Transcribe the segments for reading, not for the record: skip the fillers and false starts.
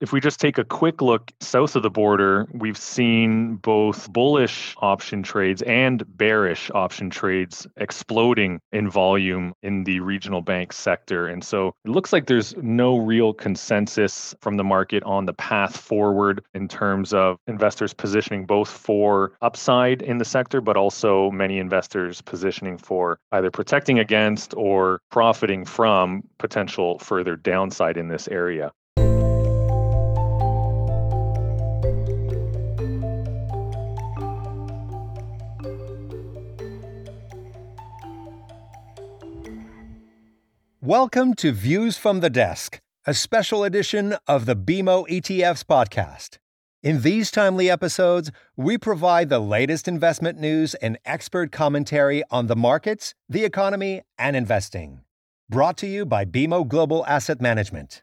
If we just take a quick look south of the border, we've seen both bullish option trades and bearish option trades exploding in volume in the regional bank sector. And so it looks like there's no real consensus from the market on the path forward in terms of investors positioning both for upside in the sector, but also many investors positioning for either protecting against or profiting from potential further downside in this area. Welcome to Views from the Desk, a special edition of the BMO ETFs podcast. In these timely episodes, we provide the latest investment news and expert commentary on the markets, the economy, and investing. Brought to you by BMO Global Asset Management.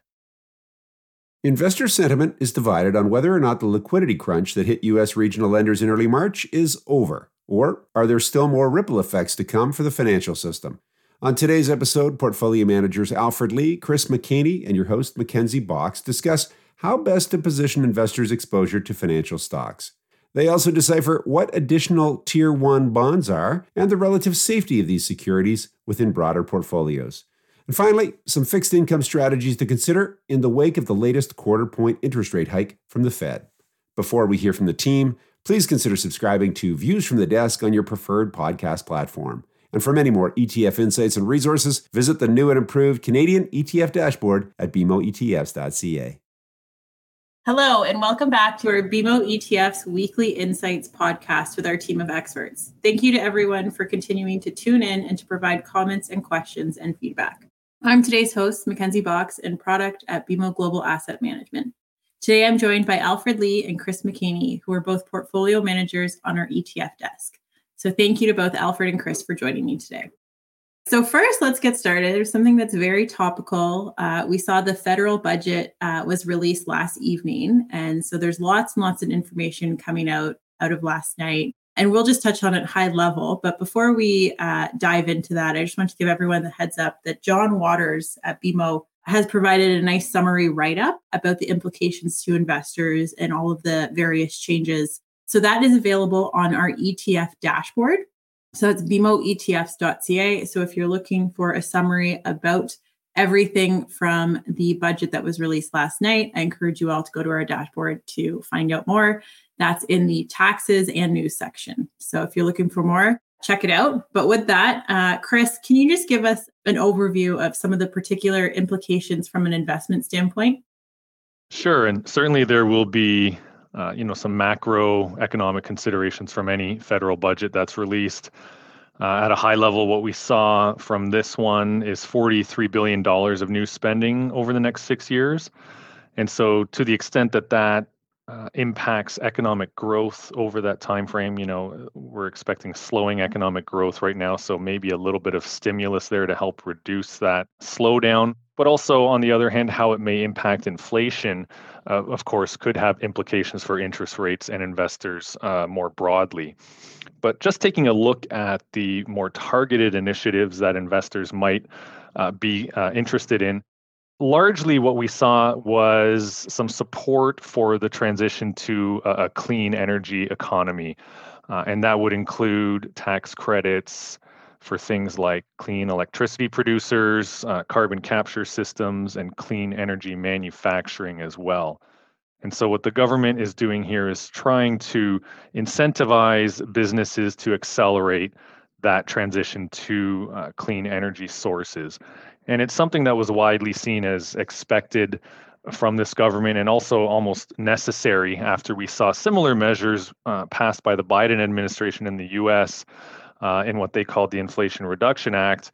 Investor sentiment is divided on whether or not the liquidity crunch that hit U.S. regional lenders in early March is over, or are there still more ripple effects to come for the financial system? On today's episode, portfolio managers Alfred Lee, Chris McHaney, and your host Mackenzie Box discuss how best to position investors' exposure to financial stocks. They also decipher what additional Tier 1 bonds are and the relative safety of these securities within broader portfolios. And finally, some fixed income strategies to consider in the wake of the latest quarter-point interest rate hike from the Fed. Before we hear from the team, please consider subscribing to Views from the Desk on your preferred podcast platform. And for many more ETF insights and resources, visit the new and improved Canadian ETF dashboard at bmoetfs.ca. Hello, and welcome back to our BMO ETFs Weekly Insights podcast with our team of experts. Thank you to everyone for continuing to tune in and to provide comments and questions and feedback. I'm today's host, Mackenzie Box, and product at BMO Global Asset Management. Today, I'm joined by Alfred Lee and Chris McHaney, who are both portfolio managers on our ETF desk. So thank you to both Alfred and Chris for joining me today. So first, let's get started. There's something that's very topical. We saw the federal budget was released last evening. And so there's lots and lots of information coming out of last night. And we'll just touch on it high level. But before we dive into that, I just want to give everyone the heads up that John Waters at BMO has provided a nice summary write-up about the implications to investors and all of the various changes. So that is available on our ETF dashboard. So it's bmoetfs.ca. So if you're looking for a summary about everything from the budget that was released last night, I encourage you all to go to our dashboard to find out more. That's in the taxes and news section. So if you're looking for more, check it out. But with that, Chris, can you just give us an overview of some of the particular implications from an investment standpoint? Sure. And certainly there will be some macroeconomic considerations from any federal budget that's released. At a high level, what we saw from this one is $43 billion of new spending over the next 6 years. And so to the extent that that impacts economic growth over that time frame, we're expecting slowing economic growth right now. So maybe a little bit of stimulus there to help reduce that slowdown. But also, on the other hand, how it may impact inflation, of course, could have implications for interest rates and investors more broadly. But just taking a look at the more targeted initiatives that investors might be interested in, largely what we saw was some support for the transition to a clean energy economy. And that would include tax credits for things like clean electricity producers, carbon capture systems, and clean energy manufacturing as well. And so what the government is doing here is trying to incentivize businesses to accelerate that transition to clean energy sources. And it's something that was widely seen as expected from this government and also almost necessary after we saw similar measures passed by the Biden administration in the U.S., in what they called the Inflation Reduction Act,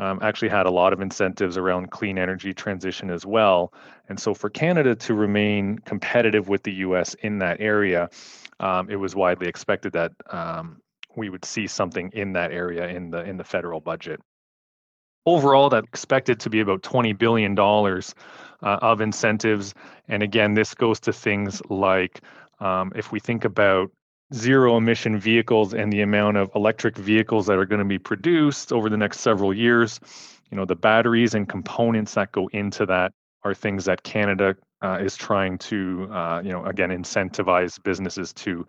actually had a lot of incentives around clean energy transition as well. And so for Canada to remain competitive with the U.S. in that area, it was widely expected that we would see something in that area in the federal budget. Overall, that's expected to be about $20 billion of incentives. And again, this goes to things like if we think about zero-emission vehicles and the amount of electric vehicles that are going to be produced over the next several years, the batteries and components that go into that are things that Canada is trying to, again, incentivize businesses to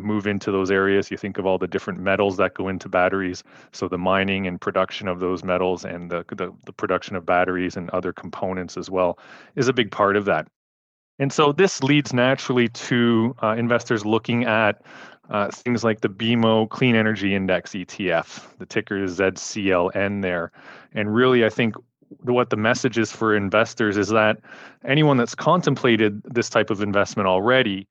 move into those areas. You think of all the different metals that go into batteries. So the mining and production of those metals and the production of batteries and other components as well is a big part of that. And so this leads naturally to investors looking at things like the BMO Clean Energy Index ETF. The ticker is ZCLN there. And really, I think what the message is for investors is that anyone that's contemplated this type of investment already,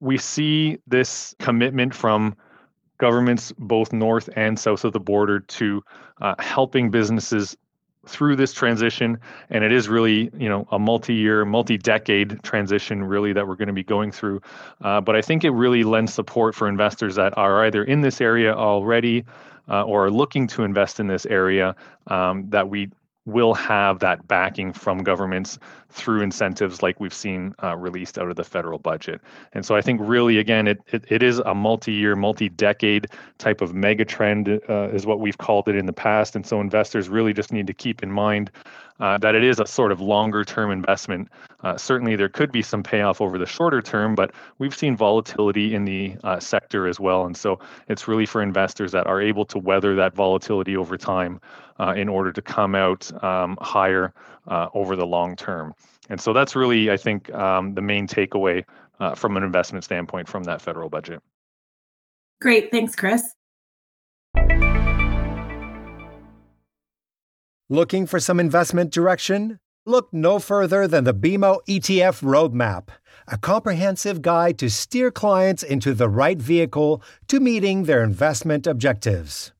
we see this commitment from governments both north and south of the border to helping businesses through this transition. And it is really, a multi-year, multi-decade transition really that we're going to be going through. But I think it really lends support for investors that are either in this area already or are looking to invest in this area, that we will have that backing from governments through incentives like we've seen released out of the federal budget. And so I think really, again, it is a multi-year, multi-decade type of mega trend is what we've called it in the past. And so investors really just need to keep in mind that it is a sort of longer term investment. Certainly there could be some payoff over the shorter term, but we've seen volatility in the sector as well. And so it's really for investors that are able to weather that volatility over time in order to come out higher over the long term. And so that's really, I think, the main takeaway from an investment standpoint from that federal budget. Great. Thanks, Chris. Looking for some investment direction? Look no further than the BMO ETF Roadmap, a comprehensive guide to steer clients into the right vehicle to meeting their investment objectives.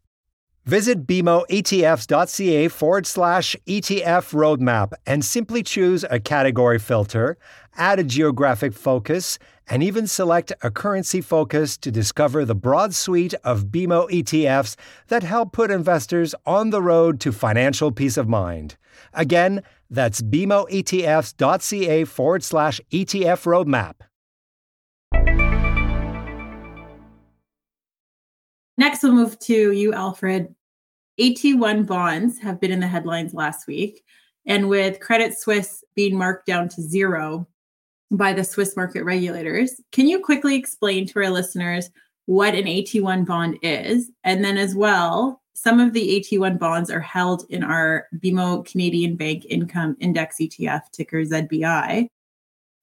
Visit bmoetfs.ca/ETF roadmap and simply choose a category filter, add a geographic focus, and even select a currency focus to discover the broad suite of BMO ETFs that help put investors on the road to financial peace of mind. Again, that's bmoetfs.ca/ETF roadmap. Next, we'll move to you, Alfred. AT1 bonds have been in the headlines last week, and with Credit Suisse being marked down to zero by the Swiss market regulators. Can you quickly explain to our listeners what an AT1 bond is? And then as well, some of the AT1 bonds are held in our BMO Canadian Bank Income Index ETF, ticker ZBI,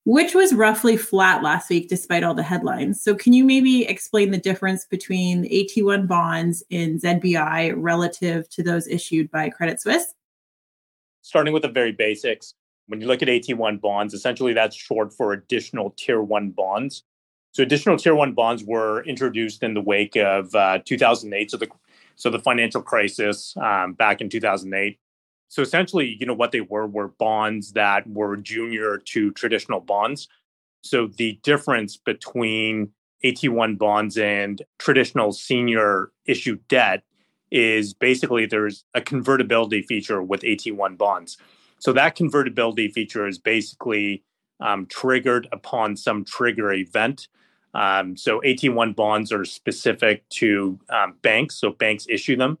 which was roughly flat last week despite all the headlines. So can you maybe explain the difference between the AT1 bonds in ZBI relative to those issued by Credit Suisse? Starting with the very basics, when you look at AT1 bonds, essentially that's short for additional Tier 1 bonds. So additional Tier 1 bonds were introduced in the wake of 2008, so the financial crisis back in 2008. So essentially, what they were bonds that were junior to traditional bonds. So the difference between AT1 bonds and traditional senior issue debt is basically there's a convertibility feature with AT1 bonds. So that convertibility feature is basically triggered upon some trigger event. So AT1 bonds are specific to banks. So banks issue them.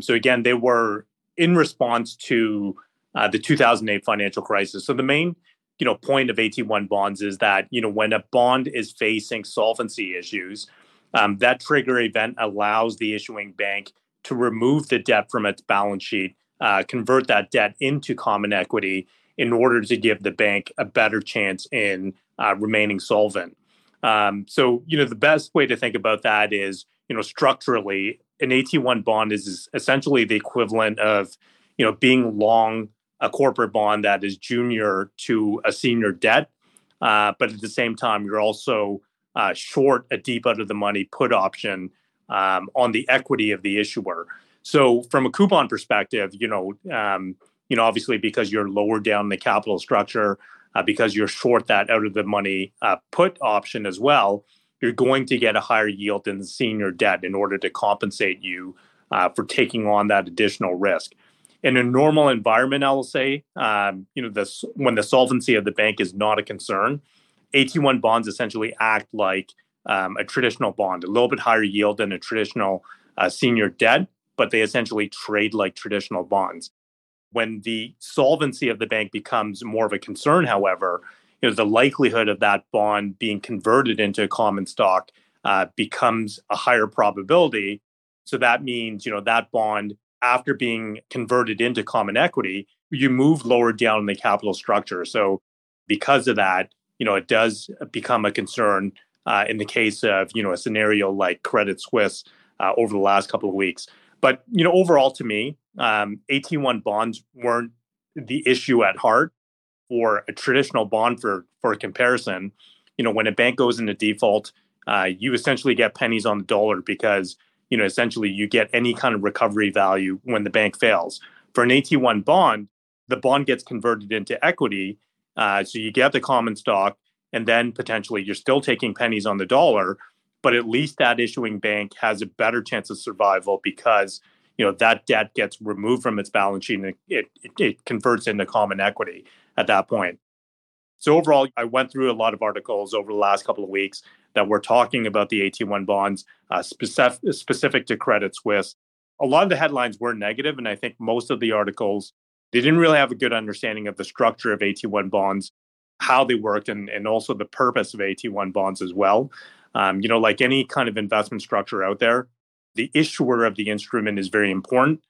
So again, they were in response to the 2008 financial crisis. So the main, point of AT1 bonds is that, when a bond is facing solvency issues, that trigger event allows the issuing bank to remove the debt from its balance sheet, convert that debt into common equity in order to give the bank a better chance in remaining solvent. So the best way to think about that is, structurally, an AT1 bond is essentially the equivalent of, being long a corporate bond that is junior to a senior debt. But at the same time, you're also short a deep out of the money put option on the equity of the issuer. So from a coupon perspective, obviously because you're lower down the capital structure, because you're short that out of the money put option as well, you're going to get a higher yield than the senior debt in order to compensate you for taking on that additional risk. In a normal environment, I will say, when the solvency of the bank is not a concern, AT1 bonds essentially act like a traditional bond, a little bit higher yield than a traditional senior debt, but they essentially trade like traditional bonds. When the solvency of the bank becomes more of a concern, however, the likelihood of that bond being converted into common stock becomes a higher probability. So that means, that bond, after being converted into common equity, you move lower down in the capital structure. So because of that, it does become a concern in the case of, a scenario like Credit Suisse over the last couple of weeks. But, overall, to me, AT1 bonds weren't the issue at heart for a traditional bond for comparison. When a bank goes into default, you essentially get pennies on the dollar because, essentially you get any kind of recovery value when the bank fails. For an AT1 bond, the bond gets converted into equity. So you get the common stock and then potentially you're still taking pennies on the dollar, but at least that issuing bank has a better chance of survival because that debt gets removed from its balance sheet and it converts into common equity at that point. So overall, I went through a lot of articles over the last couple of weeks that were talking about the AT1 bonds specific to Credit Suisse. A lot of the headlines were negative, and I think most of the articles, they didn't really have a good understanding of the structure of AT1 bonds, how they worked, and also the purpose of AT1 bonds as well. Like any kind of investment structure out there, the issuer of the instrument is very important.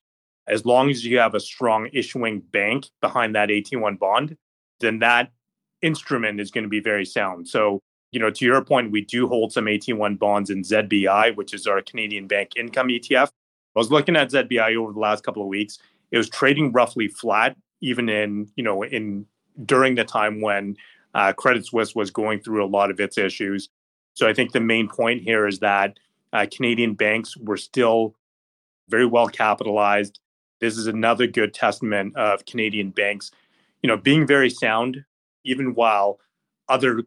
As long as you have a strong issuing bank behind that AT1 bond, then that instrument is going to be very sound. So, to your point, we do hold some AT1 bonds in ZBI, which is our Canadian Bank Income ETF. I was looking at ZBI over the last couple of weeks. It was trading roughly flat, even during the time when Credit Suisse was going through a lot of its issues. So I think the main point here is that Canadian banks were still very well capitalized. This is another good testament of Canadian banks, being very sound, even while other,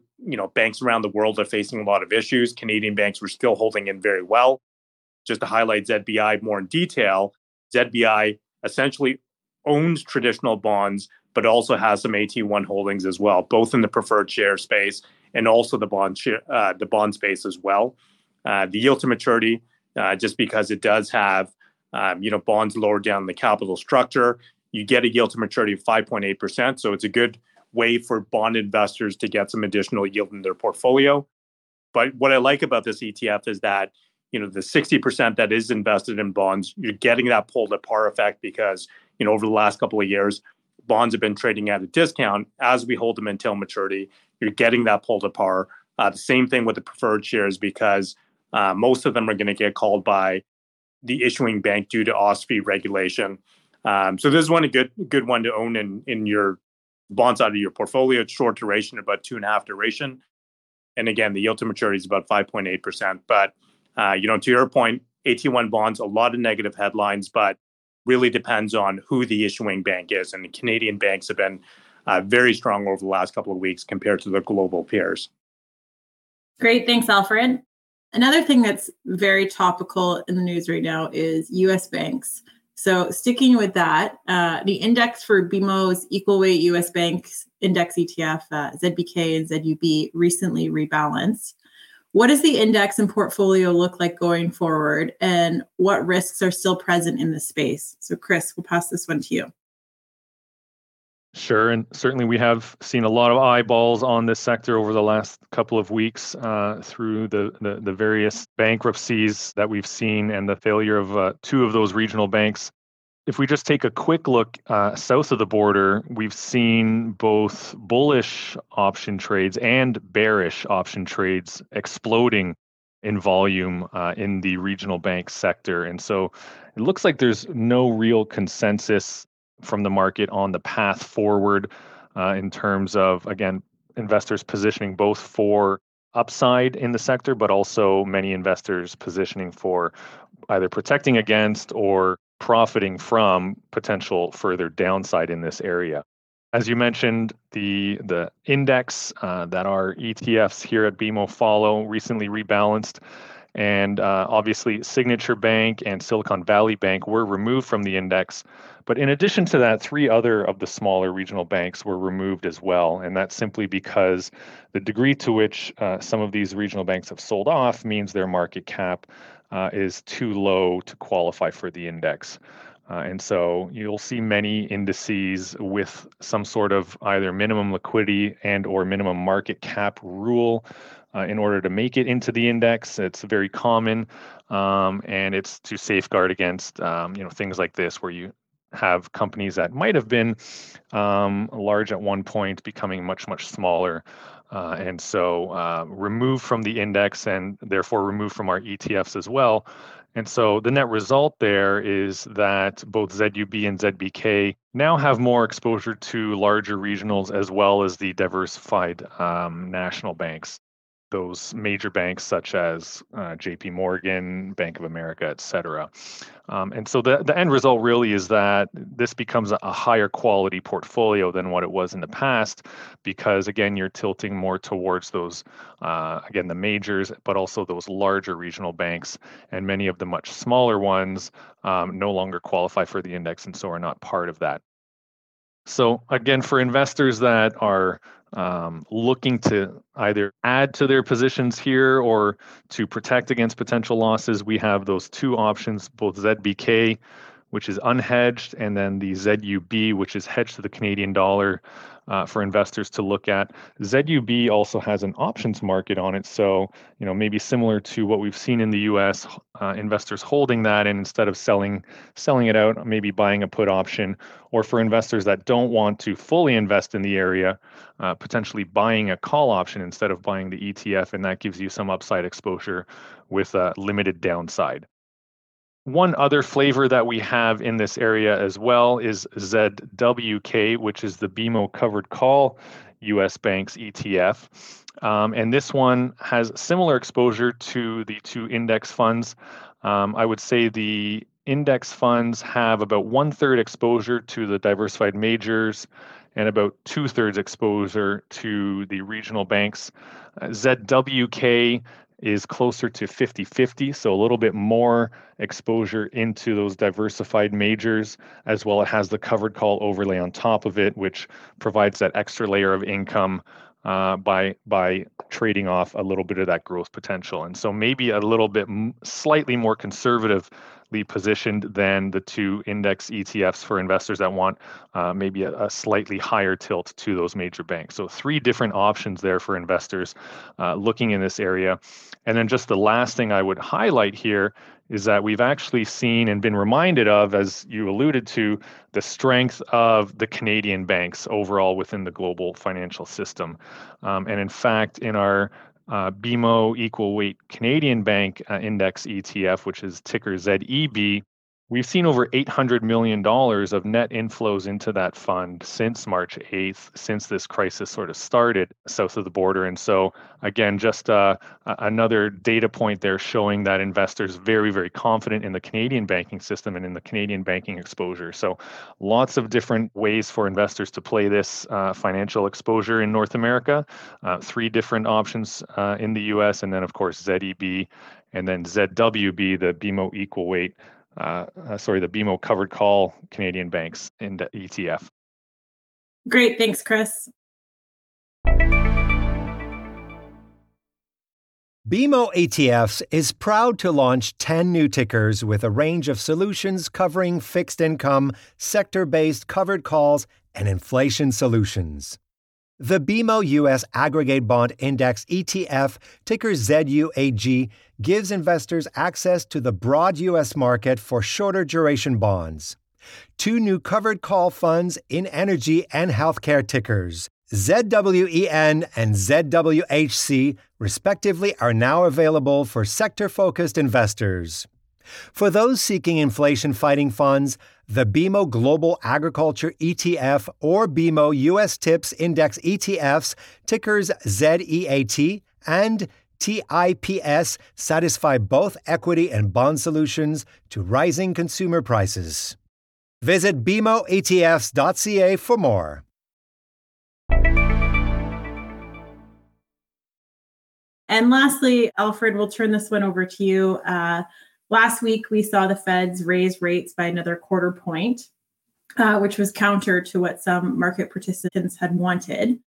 banks around the world are facing a lot of issues. Canadian banks were still holding in very well. Just to highlight ZBI more in detail, ZBI essentially owns traditional bonds, but also has some AT1 holdings as well, both in the preferred share space and also the bond space as well. The yield to maturity, just because it does have, bonds lower down the capital structure, you get a yield to maturity of 5.8%. So it's a good way for bond investors to get some additional yield in their portfolio. But what I like about this ETF is that, the 60% that is invested in bonds, you're getting that pulled at par effect because, over the last couple of years, bonds have been trading at a discount. As we hold them until maturity, you're getting that pulled at par. The same thing with the preferred shares because most of them are going to get called by the issuing bank due to OSFI regulation. So this is a good one to own in your bond side of your portfolio. It's short duration, about 2.5 duration. And again, the yield to maturity is about 5.8%. But, to your point, AT1 bonds, a lot of negative headlines, but really depends on who the issuing bank is. And the Canadian banks have been very strong over the last couple of weeks compared to their global peers. Great. Thanks, Alfred. Another thing that's very topical in the news right now is U.S. banks. So sticking with that, the index for BMO's Equal Weight US Banks Index ETF, ZBK and ZUB, recently rebalanced. What does the index and portfolio look like going forward, and what risks are still present in this space? So Chris, we'll pass this one to you. Sure. And certainly we have seen a lot of eyeballs on this sector over the last couple of weeks through the various bankruptcies that we've seen and the failure of two of those regional banks. If we just take a quick look south of the border, we've seen both bullish option trades and bearish option trades exploding in volume in the regional bank sector. And so it looks like there's no real consensus from the market on the path forward in terms of, again, investors positioning both for upside in the sector, but also many investors positioning for either protecting against or profiting from potential further downside in this area. As you mentioned, the index that our ETFs here at BMO follow recently rebalanced. And obviously, Signature Bank and Silicon Valley Bank were removed from the index. But in addition to that, 3 other of the smaller regional banks were removed as well. And that's simply because the degree to which some of these regional banks have sold off means their market cap is too low to qualify for the index. And so you'll see many indices with some sort of either minimum liquidity and or minimum market cap rule in order to make it into the index. It's very common, and it's to safeguard against things like this, where you have companies that might have been large at one point becoming much smaller. And so removed from the index and therefore removed from our ETFs as well. And so the net result there is that both ZUB and ZBK now have more exposure to larger regionals as well as the diversified national banks, those major banks such as JP Morgan, Bank of America, et cetera. And so the end result really is that this becomes a higher quality portfolio than what it was in the past, because again, you're tilting more towards those, again, the majors, but also those larger regional banks, and many of the much smaller ones no longer qualify for the index and so are not part of that. So again, for investors that are looking to either add to their positions here or to protect against potential losses, we have those two options, both ZBK, which is unhedged, and then the ZUB, which is hedged to the Canadian dollar, for investors to look at. ZUB also has an options market on it. So, maybe similar to what we've seen in the US, investors holding that, and instead of selling it out, maybe buying a put option, or for investors that don't want to fully invest in the area, potentially buying a call option instead of buying the ETF. And that gives you some upside exposure with limited downside. One other flavor that we have in this area as well is ZWK, which is the BMO Covered Call US Banks ETF. And this one has similar exposure to the two index funds. I would say the index funds have about 1/3 exposure to the diversified majors and about 2/3 exposure to the regional banks. ZWK is closer to 50-50, so a little bit more exposure into those diversified majors, as well. It has the covered call overlay on top of it, which provides that extra layer of income by trading off a little bit of that growth potential. And so maybe a little bit slightly more conservatively positioned than the two index ETFs for investors that want maybe a slightly higher tilt to those major banks. So three different options there for investors looking in this area. And then just the last thing I would highlight here is that we've actually seen and been reminded of, as you alluded to, the strength of the Canadian banks overall within the global financial system. And in fact, in our BMO Equal Weight Canadian Bank Index ETF, which is ticker ZEB, we've seen over $800 million of net inflows into that fund since March 8th, since this crisis sort of started south of the border. And so, again, just another data point there showing that investors very, very confident in the Canadian banking system and in the Canadian banking exposure. So lots of different ways for investors to play this financial exposure in North America, three different options in the US, and then, of course, ZEB, and then ZWB, the BMO Equal Weight. The BMO Covered Call Canadian Banks in the ETF. Great. Thanks, Chris. BMO ETFs is proud to launch 10 new tickers with a range of solutions covering fixed income, sector-based covered calls, and inflation solutions. The BMO U.S. Aggregate Bond Index ETF, ticker ZUAG, gives investors access to the broad U.S. market for shorter duration bonds. Two new covered call funds in energy and healthcare tickers, ZWEN and ZWHC, respectively, are now available for sector-focused investors. For those seeking inflation-fighting funds, the BMO Global Agriculture ETF or BMO US TIPS Index ETFs, tickers ZEAT and TIPS, satisfy both equity and bond solutions to rising consumer prices. Visit bmoetfs.ca for more. And lastly, Alfred, we'll turn this one over to you. Last week, we saw the Feds raise rates by another quarter point, which was counter to what some market participants had wanted.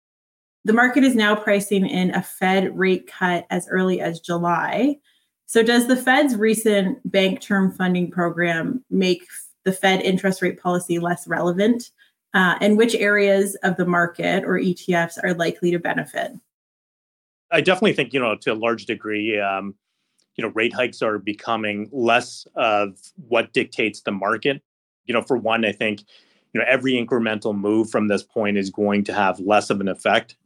The market is now pricing in a Fed rate cut as early as July. So does the Fed's recent bank term funding program make the Fed interest rate policy less relevant, and which areas of the market or ETFs are likely to benefit? I definitely think, to a large degree, rate hikes are becoming less of what dictates the market. For one, I think, every incremental move from this point is going to have less of an effect.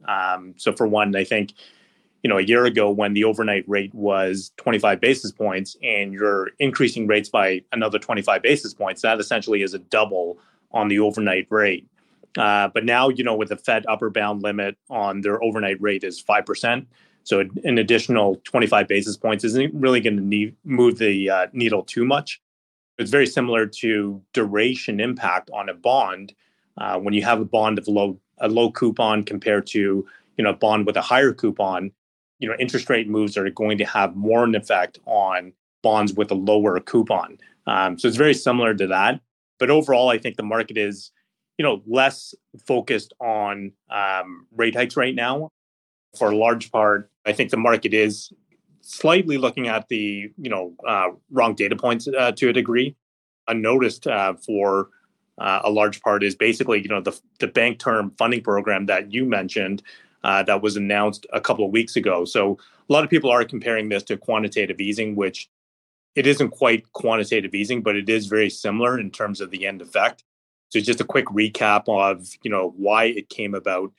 So for one, I think, a year ago when the overnight rate was 25 basis points and you're increasing rates by another 25 basis points, that essentially is a double on the overnight rate. But now, with the Fed upper bound limit on their overnight rate is 5%. So an additional 25 basis points isn't really going to move the needle too much. It's very similar to duration impact on a bond. When you have a bond of a low coupon compared to a bond with a higher coupon, interest rate moves are going to have more an effect on bonds with a lower coupon. So it's very similar to that. But overall, I think the market is less focused on rate hikes right now. For a large part, I think the market is slightly looking at the wrong data points to a degree. Unnoticed for a large part is basically the bank term funding program that you mentioned that was announced a couple of weeks ago. So a lot of people are comparing this to quantitative easing, which it isn't quite quantitative easing, but it is very similar in terms of the end effect. So just a quick recap of why it came about.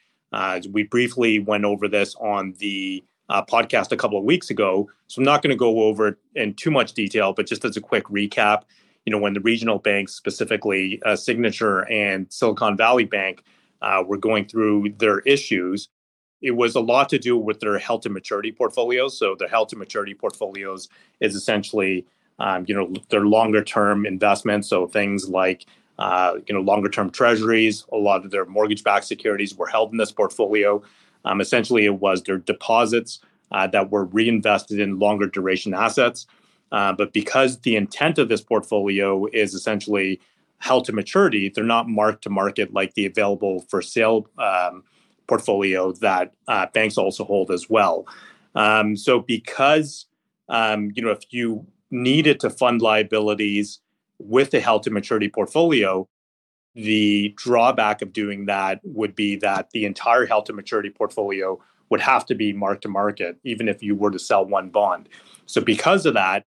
We briefly went over this on the podcast a couple of weeks ago, so I'm not going to go over it in too much detail, but just as a quick recap, when the regional banks, specifically Signature and Silicon Valley Bank, were going through their issues, it was a lot to do with their held-to-maturity portfolios. So the held-to-maturity portfolios is essentially, their longer-term investments, so things like longer-term treasuries. A lot of their mortgage-backed securities were held in this portfolio. Essentially, it was their deposits that were reinvested in longer-duration assets. But because the intent of this portfolio is essentially held to maturity, they're not marked-to-market like the available-for-sale portfolio that banks also hold as well. So because, if you needed to fund liabilities with a held-to-maturity portfolio, the drawback of doing that would be that the entire held-to-maturity portfolio would have to be mark-to-market, even if you were to sell one bond. So because of that,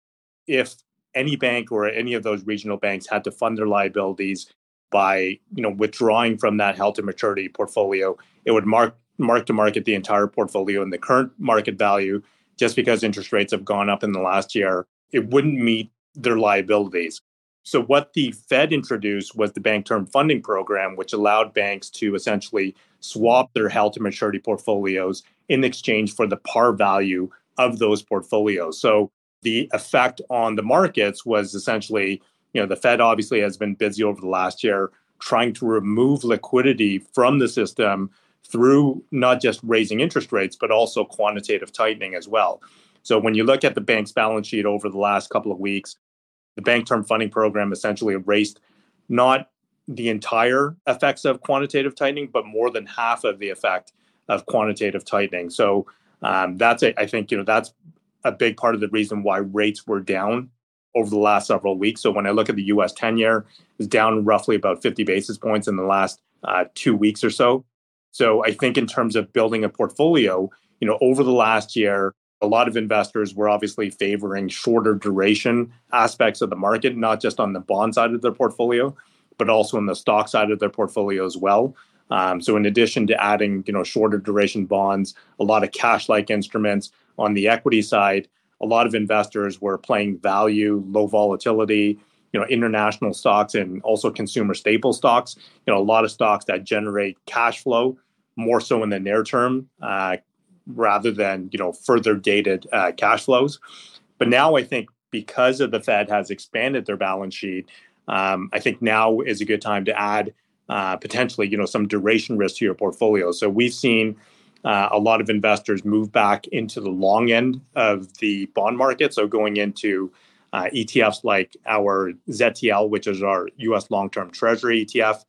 if any bank or any of those regional banks had to fund their liabilities by withdrawing from that held-to-maturity portfolio, it would mark-to-market the entire portfolio in the current market value. Just because interest rates have gone up in the last year, it wouldn't meet their liabilities. So what the Fed introduced was the Bank Term Funding Program, which allowed banks to essentially swap their held-to-maturity portfolios in exchange for the par value of those portfolios. So the effect on the markets was essentially, the Fed obviously has been busy over the last year trying to remove liquidity from the system through not just raising interest rates, but also quantitative tightening as well. So when you look at the bank's balance sheet over the last couple of weeks, the Bank Term Funding Program essentially erased not the entire effects of quantitative tightening, but more than half of the effect of quantitative tightening. So that's a big part of the reason why rates were down over the last several weeks. So when I look at the U.S. 10-year, it's down roughly about 50 basis points in the last 2 weeks or so. So I think in terms of building a portfolio, over the last year, a lot of investors were obviously favoring shorter duration aspects of the market, not just on the bond side of their portfolio, but also on the stock side of their portfolio as well. So in addition to adding, shorter duration bonds, a lot of cash-like instruments on the equity side, a lot of investors were playing value, low volatility, international stocks and also consumer staple stocks, a lot of stocks that generate cash flow more so in the near term, rather than further dated cash flows. But now I think because of the Fed has expanded their balance sheet, I think now is a good time to add potentially some duration risk to your portfolio. So we've seen a lot of investors move back into the long end of the bond market. So going into ETFs like our ZCLN, which is our U.S. long-term Treasury ETF,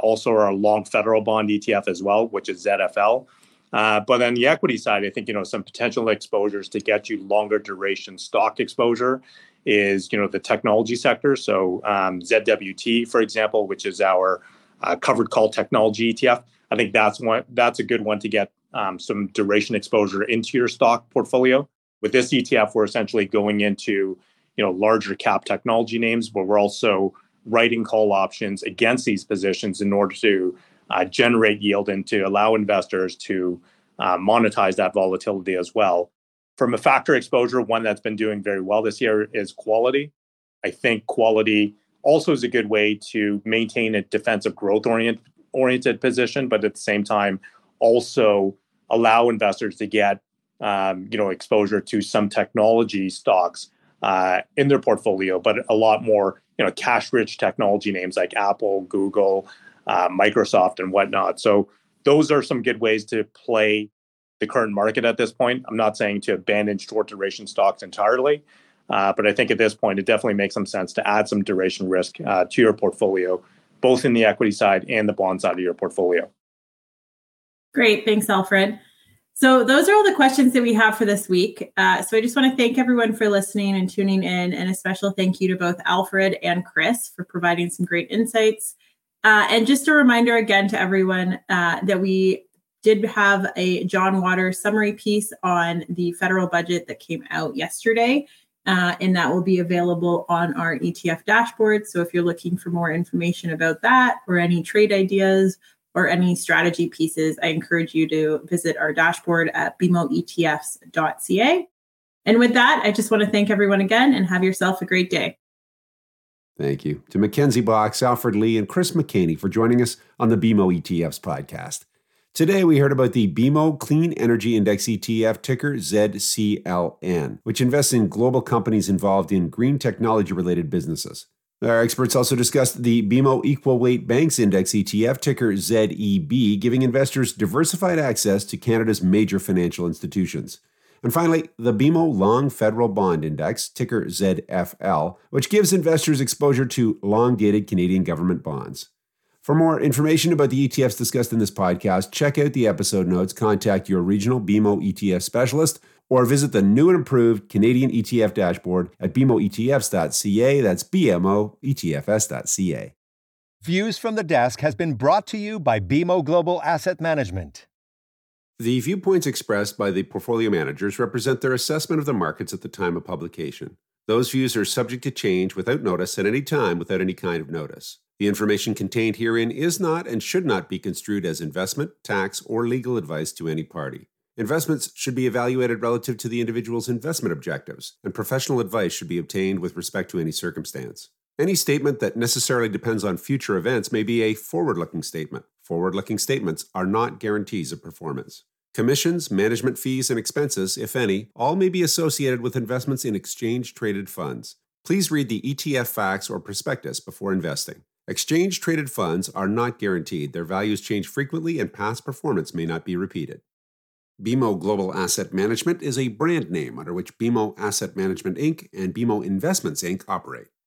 also our long federal bond ETF as well, which is ZFL. But on the equity side, I think, some potential exposures to get you longer duration stock exposure is, the technology sector. So ZWT, for example, which is our covered call technology ETF. I think that's a good one to get some duration exposure into your stock portfolio. With this ETF, we're essentially going into larger cap technology names, but we're also writing call options against these positions in order to generate yield and to allow investors to monetize that volatility as well. From a factor exposure, one that's been doing very well this year is quality. I think quality also is a good way to maintain a defensive growth-oriented position, but at the same time, also allow investors to get exposure to some technology stocks in their portfolio, but a lot more cash-rich technology names like Apple, Google, Microsoft, and whatnot. So those are some good ways to play the current market at this point. I'm not saying to abandon short-duration stocks entirely, but I think at this point, it definitely makes some sense to add some duration risk to your portfolio, both in the equity side and the bond side of your portfolio. Great. Thanks, Alfred. So those are all the questions that we have for this week. So I just want to thank everyone for listening and tuning in, and a special thank you to both Alfred and Chris for providing some great insights. And just a reminder again to everyone that we did have a John Waters summary piece on the federal budget that came out yesterday, and that will be available on our ETF dashboard. So if you're looking for more information about that or any trade ideas or any strategy pieces, I encourage you to visit our dashboard at bmoetfs.ca. And with that, I just want to thank everyone again and have yourself a great day. Thank you to Mackenzie Box, Alfred Lee, and Chris McHaney for joining us on the BMO ETFs podcast. Today, we heard about the BMO Clean Energy Index ETF, ticker ZCLN, which invests in global companies involved in green technology-related businesses. Our experts also discussed the BMO Equal Weight Banks Index ETF, ticker ZEB, giving investors diversified access to Canada's major financial institutions. And finally, the BMO Long Federal Bond Index, ticker ZFL, which gives investors exposure to long-dated Canadian government bonds. For more information about the ETFs discussed in this podcast, check out the episode notes, contact your regional BMO ETF specialist, or visit the new and improved Canadian ETF dashboard at bmoetfs.ca. That's bmoetfs.ca. Views from the Desk has been brought to you by BMO Global Asset Management. The viewpoints expressed by the portfolio managers represent their assessment of the markets at the time of publication. Those views are subject to change without notice at any time without any kind of notice. The information contained herein is not and should not be construed as investment, tax, or legal advice to any party. Investments should be evaluated relative to the individual's investment objectives, and professional advice should be obtained with respect to any circumstance. Any statement that necessarily depends on future events may be a forward-looking statement. Forward-looking statements are not guarantees of performance. Commissions, management fees, and expenses, if any, all may be associated with investments in exchange-traded funds. Please read the ETF facts or prospectus before investing. Exchange-traded funds are not guaranteed. Their values change frequently and past performance may not be repeated. BMO Global Asset Management is a brand name under which BMO Asset Management Inc. and BMO Investments Inc. operate.